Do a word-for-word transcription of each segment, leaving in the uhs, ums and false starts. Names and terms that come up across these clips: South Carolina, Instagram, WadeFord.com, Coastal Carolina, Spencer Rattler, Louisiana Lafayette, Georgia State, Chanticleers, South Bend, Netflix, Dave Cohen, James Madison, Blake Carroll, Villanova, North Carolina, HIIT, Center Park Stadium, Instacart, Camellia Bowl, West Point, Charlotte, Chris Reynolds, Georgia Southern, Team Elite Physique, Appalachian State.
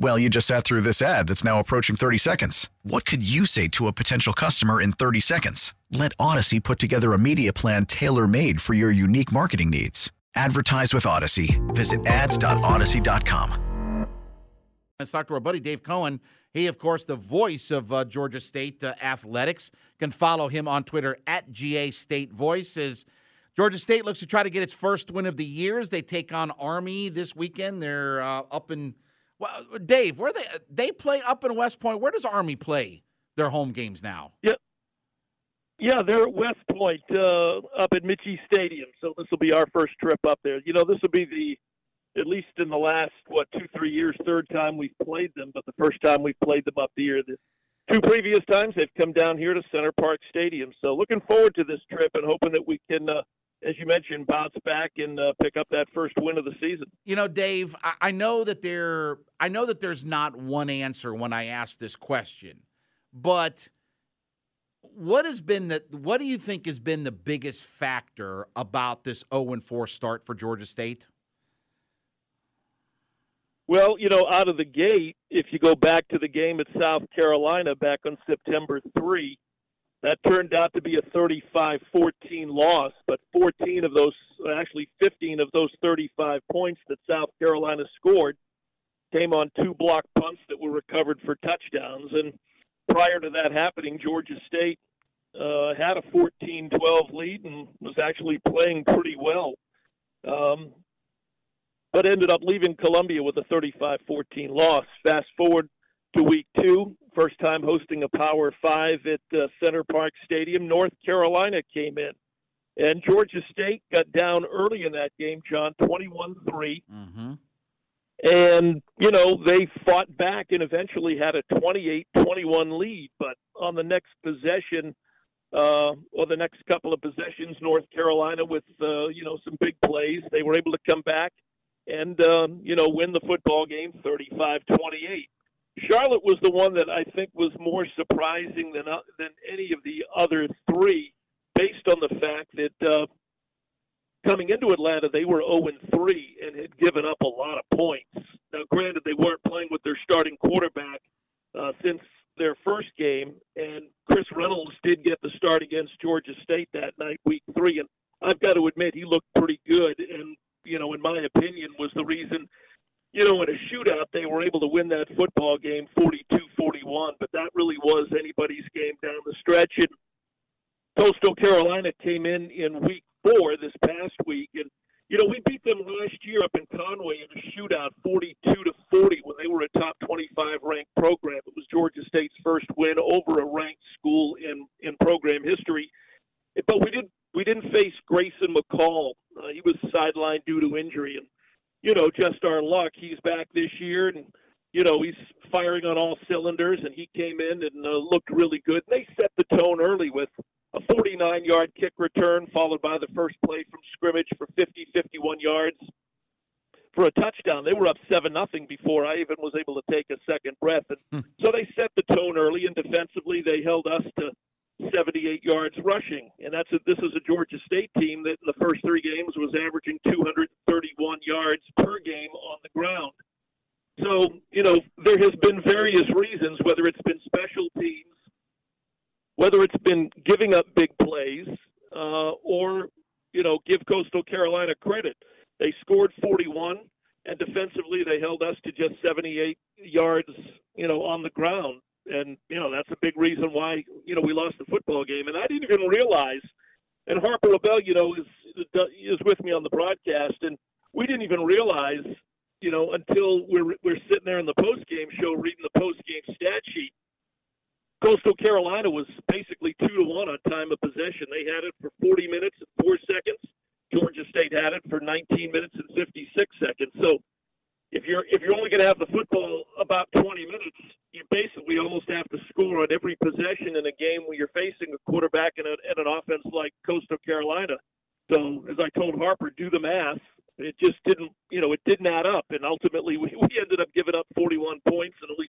Well, you just sat through this ad that's now approaching thirty seconds. What could you say to a potential customer in thirty seconds? Let Odyssey put together a media plan tailor-made for your unique marketing needs. Advertise with Odyssey. Visit ads dot odyssey dot com. Let's talk to our buddy Dave Cohen. He, of course, the voice of uh, Georgia State uh, athletics. You can follow him on Twitter at G A State Voices. Georgia State looks to try to get its first win of the year. They take on Army this weekend. They're uh, up in well, Dave. Where they they play up in West Point. Where does Army play their home games now? Yeah. Yeah, they're at West Point uh, up at Michie Stadium, so this will be our first trip up there. You know, this will be the, at least in the last, what, two, three years, third time we've played them, but the first time we've played them up the year. The two previous times they've come down here to Center Park Stadium. So looking forward to this trip and hoping that we can, uh, as you mentioned, bounce back and uh, pick up that first win of the season. You know, Dave, I, I know that there, I know that there's not one answer when I ask this question, but What has been the? What do you think has been the biggest factor about this oh and four start for Georgia State? Well, you know, out of the gate, if you go back to the game at South Carolina back on September third, that turned out to be a thirty-five fourteen loss, but fourteen of those, actually fifteen of those thirty-five points that South Carolina scored came on two block punts that were recovered for touchdowns. And prior to that happening, Georgia State uh, had a fourteen twelve lead and was actually playing pretty well, um, but ended up leaving Columbia with a thirty-five fourteen loss. Fast forward to week two, first time hosting a Power Five at uh, Center Park Stadium. North Carolina came in, and Georgia State got down early in that game, John, twenty-one three. Mm-hmm. And, you know, they fought back and eventually had a twenty-eight twenty-one lead. But on the next possession, uh, or the next couple of possessions, North Carolina with, uh, you know, some big plays, they were able to come back and, um, you know, win the football game thirty-five twenty-eight. Charlotte was the one that I think was more surprising than, uh, than any of the other three, based on the fact that uh, – coming into Atlanta, they were oh and three and had given up a lot of points. Now, granted, they weren't playing with their starting quarterback uh, since their first game, and Chris Reynolds did get the start against Georgia State that night, week three, and I've got to admit he looked pretty good and, you know, in my opinion, was the reason, you know, in a shootout they were able to win that football game forty-two forty-one, but that really was anybody's game down the stretch. And Coastal Carolina came in in week four this past week, and you know, we beat them last year up in Conway in a shootout forty-two to forty when they were a top twenty-five ranked program. It was Georgia State's first win over a ranked school in in program history, but we did we didn't face Grayson McCall. Uh, he was sidelined due to injury, and you know, just our luck, he's back this year, and you know, he's firing on all cylinders, and he came in and uh, looked really good. And they set the tone early with a forty-nine yard kick return, followed by the first play from scrimmage for fifty, fifty-one yards for a touchdown. They were up seven nothing before I even was able to take a second breath. And so they set the tone early, and defensively they held us to seventy-eight yards rushing. And that's a, this is a Georgia State team that in the first three games was averaging two hundred thirty-one yards per game on the ground. So, you know, there has been various reasons, whether it's been special teams, whether it's been giving up big plays, uh, or, you know, give Coastal Carolina credit. They scored forty-one, and defensively they held us to just seventy-eight yards, you know, on the ground. And, you know, that's a big reason why, you know, we lost the football game. And I didn't even realize And Harper Rebell, you know, is is with me on the broadcast, and we didn't even realize, you know, until we're we're sitting there in the postgame show reading the postgame stat sheet. Coastal Carolina was basically two to one on time of possession. They had it for forty minutes and four seconds. Georgia State had it for nineteen minutes and fifty-six seconds. So if you're if you're only going to have the football about twenty minutes, you basically almost have to score on every possession in a game where you're facing a quarterback and, a, and an offense like Coastal Carolina. So as I told Harper, do the math. It just didn't, you know, it didn't add up. And ultimately, we, we ended up giving up forty-one points. And at least-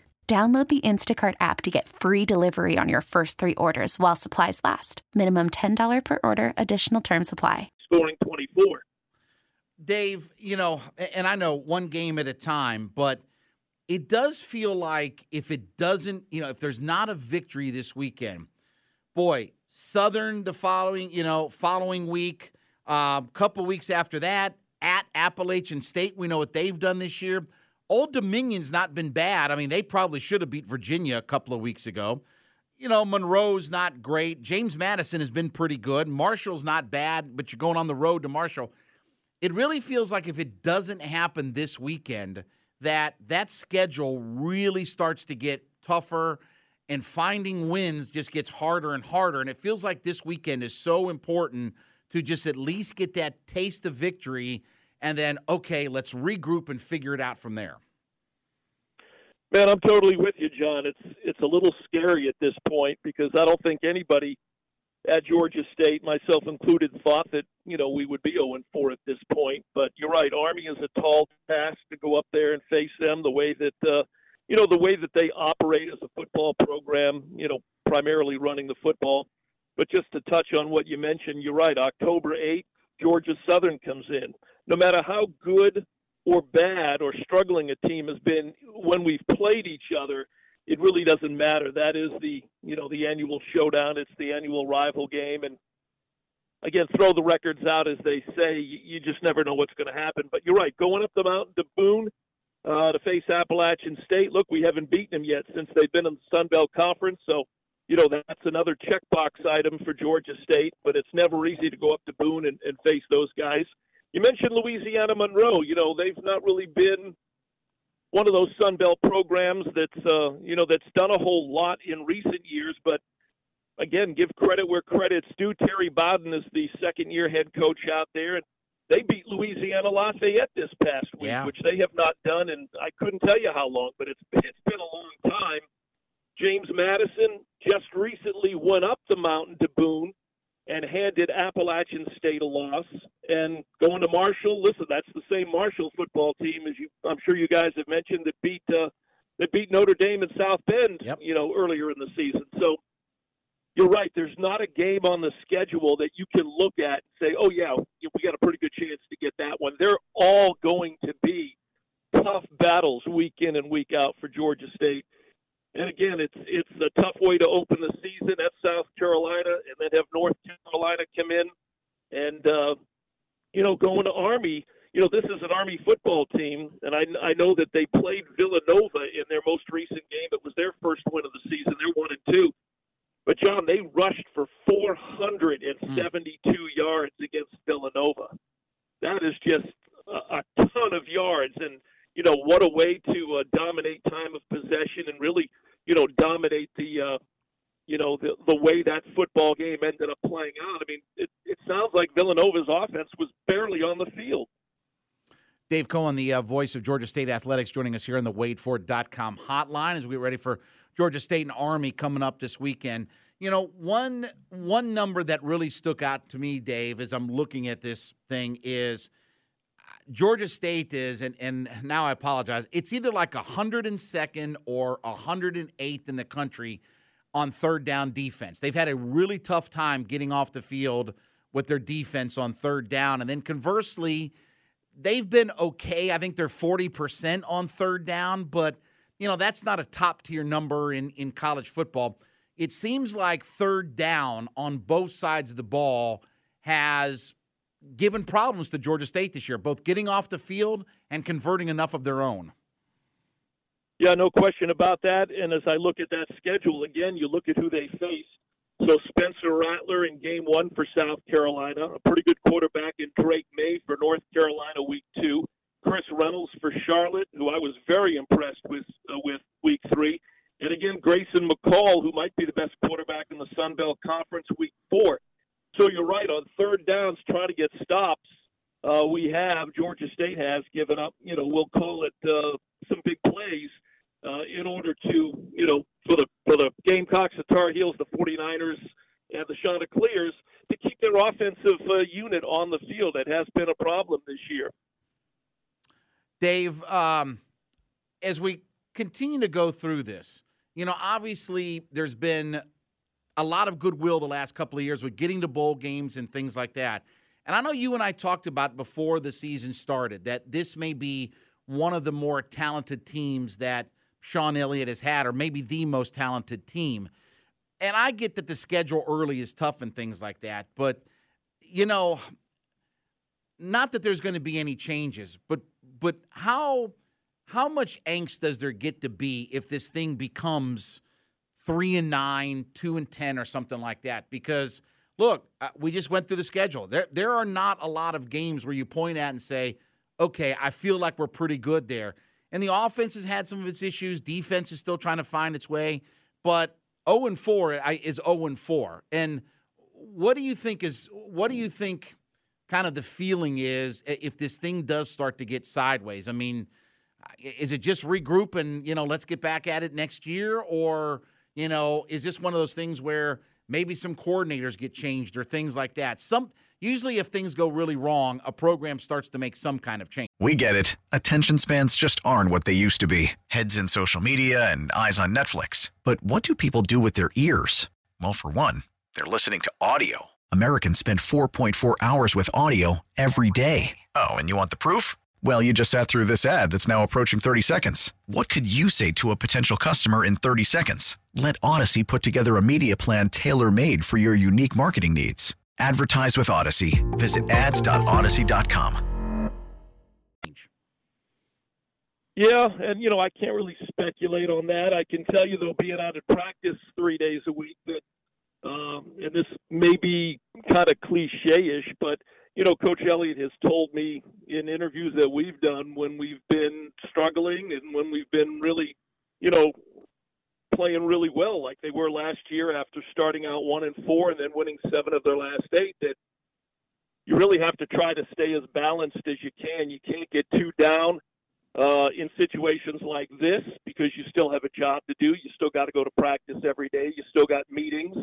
Download the Instacart app to get free delivery on your first three orders while supplies last. Minimum ten dollars per order. Additional terms apply. Scoring twenty-four. Dave, you know, and I know one game at a time, but it does feel like if it doesn't, you know, if there's not a victory this weekend, boy, Southern the following, you know, following week, a uh, couple weeks after that, at Appalachian State. We know what they've done this year. Old Dominion's not been bad. I mean, they probably should have beat Virginia a couple of weeks ago. You know, Monroe's not great. James Madison has been pretty good. Marshall's not bad, but you're going on the road to Marshall. It really feels like if it doesn't happen this weekend, that that schedule really starts to get tougher, and finding wins just gets harder and harder. And it feels like this weekend is so important to just at least get that taste of victory, and then, okay, let's regroup and figure it out from there. Man, I'm totally with you, John. It's it's a little scary at this point because I don't think anybody at Georgia State, myself included, thought that, you know, we would be oh and four at this point. But you're right, Army is a tall task to go up there and face them the way that, uh, you know, the way that they operate as a football program, you know, primarily running the football. But just to touch on what you mentioned, you're right, October eighth, Georgia Southern comes in. No matter how good or bad or struggling a team has been when we've played each other, it really doesn't matter. That is the, you know, the annual showdown. It's the annual rival game. And, again, throw the records out, as they say. You just never know what's going to happen. But you're right, going up the mountain to Boone uh, to face Appalachian State. Look, we haven't beaten them yet since they've been in the Sun Belt Conference, so you know, that's another checkbox item for Georgia State, but it's never easy to go up to Boone and, and face those guys. You mentioned Louisiana Monroe. You know, they've not really been one of those Sun Belt programs that's, uh, you know, that's done a whole lot in recent years. But, again, give credit where credit's due. Terry Bodden is the second-year head coach out there, and they beat Louisiana Lafayette this past week, yeah. which they have not done, and I couldn't tell you how long, but it's it's been a long time. James Madison just recently went up the mountain to Boone and handed Appalachian State a loss. And going to Marshall, listen, that's the same Marshall football team, as you, I'm sure you guys have mentioned, that beat uh, that beat Notre Dame and South Bend, yep. you know, earlier in the season. So you're right. There's not a game on the schedule that you can look at and say, oh, yeah, we got a pretty good chance to get that one. They're all going to be tough battles week in and week out for Georgia State. And again, it's it's a tough way to open the season at South Carolina, and then have North Carolina come in, and uh, you know, going to Army. You know, this is an Army football team, and I I know that they played Villanova in their most recent game. It was their first win of the season. They're one and two, but John, they rushed for four hundred seventy-two mm. yards against Villanova. That is just a, a ton of yards, and you know, what a way to uh, dominate time of possession and really, you know, dominate the, uh, you know, the, the way that football game ended up playing out. I mean, it, it sounds like Villanova's offense was barely on the field. Dave Cohen, the uh, voice of Georgia State Athletics, joining us here on the Wade Ford dot com hotline as we get ready for Georgia State and Army coming up this weekend. You know, one one number that really stuck out to me, Dave, as I'm looking at this thing is – Georgia State is, and, and now I apologize, it's either like one hundred second or one hundred eighth in the country on third down defense. They've had a really tough time getting off the field with their defense on third down. And then conversely, they've been okay. I think they're forty percent on third down, but, you know, that's not a top-tier number in, in college football. It seems like third down on both sides of the ball has given problems to Georgia State this year, both getting off the field and converting enough of their own. Yeah, no question about that. And as I look at that schedule, again, you look at who they face. So Spencer Rattler in game one for South Carolina, a pretty good quarterback in Drake May for North Carolina week two, Chris Reynolds for Charlotte, who I was very impressed with uh, with week three, and again, Grayson McCall, who might be the best quarterback in the Sun Belt Conference week four. So you're right, on third downs, trying to get stops, uh, we have, Georgia State has given up, you know, we'll call it uh, some big plays. Uh, in order to, you know, for the for the Gamecocks, the Tar Heels, the forty-niners, and the Chanticleers to keep their offensive uh, unit on the field. That has been a problem this year. Dave, um, as we continue to go through this, you know, obviously there's been a lot of goodwill the last couple of years with getting to bowl games and things like that. And I know you and I talked about before the season started that this may be one of the more talented teams that Sean Elliott has had, or maybe the most talented team. And I get that the schedule early is tough and things like that, but, you know, not that there's going to be any changes, but but how how much angst does there get to be if this thing becomes three and nine, two and ten, or something like that? Because, look, we just went through the schedule. There there are not a lot of games where you point at and say, okay, I feel like we're pretty good there. And the offense has had some of its issues. Defense is still trying to find its way. But oh and four is oh and four. And what do you think is what do you think kind of the feeling is if this thing does start to get sideways? I mean, is it just regroup and, you know, let's get back at it next year? Or, you know, is this one of those things where maybe some coordinators get changed or things like that? Some Usually if things go really wrong, a program starts to make some kind of change. We get it. Attention spans just aren't what they used to be. Heads in social media and eyes on Netflix. But what do people do with their ears? Well, for one, they're listening to audio. Americans spend four point four hours with audio every day. Oh, and you want the proof? Well, you just sat through this ad that's now approaching thirty seconds. What could you say to a potential customer in thirty seconds? Let Odyssey put together a media plan tailor-made for your unique marketing needs. Advertise with Odyssey. Visit ads dot odyssey dot com. Yeah, and, you know, I can't really speculate on that. I can tell you they'll be out of practice three days a week. But, um, and this may be kind of cliche-ish, but, you know, Coach Elliott has told me in interviews that we've done when we've been struggling and when we've been really, you know, playing really well like they were last year after starting out one and four and then winning seven of their last eight, that you really have to try to stay as balanced as you can. You can't get too down uh, in situations like this because you still have a job to do. You still got to go to practice every day. You still got meetings,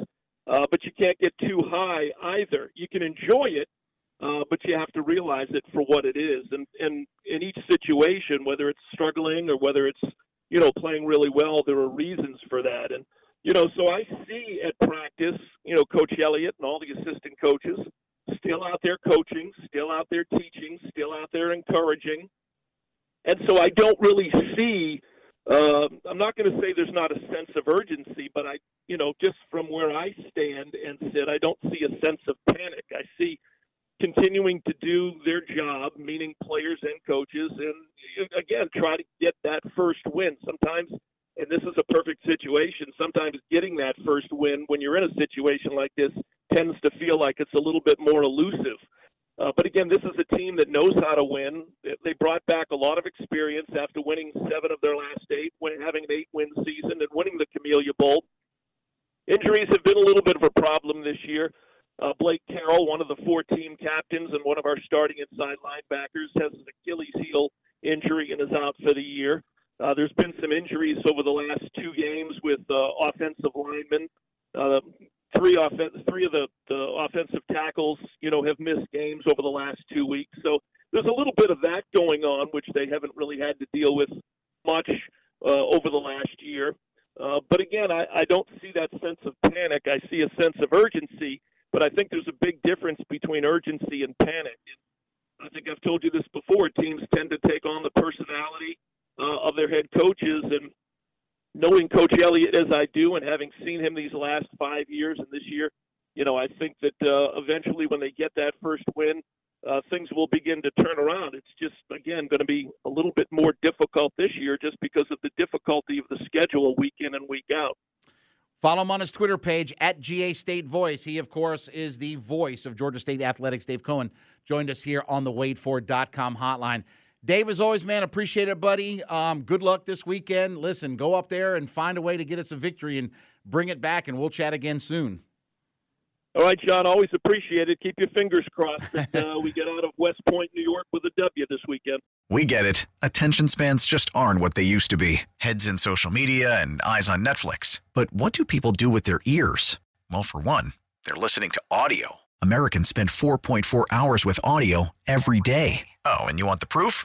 uh, but you can't get too high either. You can enjoy it, uh, but you have to realize it for what it is. And, and in each situation, whether it's struggling or whether it's, you know, playing really well, there are reasons for that. And, you know, so I see at practice, you know, Coach Elliott and all the assistant coaches still out there coaching, still out there teaching, still out there encouraging. And so I don't really see, uh, I'm not going to say there's not a sense of urgency, but I, you know, just from where I stand and sit, I don't see a sense of panic. I see continuing to do their job, meaning players and coaches, and again, try to get that first win. Sometimes, and this is a perfect situation, sometimes getting that first win when you're in a situation like this tends to feel like it's a little bit more elusive. Uh, but again, this is a team that knows how to win. They brought back a lot of experience after winning seven of their last eight, when having an eight-win season and winning the Camellia Bowl. Injuries have been a little bit of a problem this year. Uh, Blake Carroll, one of the four team captains and one of our starting inside linebackers, has an Achilles heel injury and is out for the year. Uh, there's been some injuries over the last two games with uh, offensive linemen. Uh, three, offen- three of the, the offensive tackles, you know, have missed games over the last two weeks. So there's a little bit of that going on, which they haven't really had to deal with much uh, over the last year. Uh, but again, I, I don't see that sense of panic. I see a sense of urgency. But I think there's a big difference between urgency and panic. I think I've told you this before. Teams tend to take on the personality uh, of their head coaches. And knowing Coach Elliott as I do and having seen him these last five years and this year, you know, I think that uh, eventually when they get that first win, uh, things will begin to turn around. It's just, again, going to be a little bit more difficult this year just because of the difficulty of the schedule week in and week out. Follow him on his Twitter page, at G A State Voice. He, of course, is the voice of Georgia State Athletics. Dave Cohen joined us here on the Wade Ford dot com hotline. Dave, as always, man, appreciate it, buddy. Um, good luck this weekend. Listen, go up there and find a way to get us a victory and bring it back, and we'll chat again soon. All right, John, always appreciate it. Keep your fingers crossed that uh, we get out of West Point, New York with a W this weekend. We get it. Attention spans just aren't what they used to be. Heads in social media and eyes on Netflix. But what do people do with their ears? Well, for one, they're listening to audio. Americans spend four point four hours with audio every day. Oh, and you want the proof?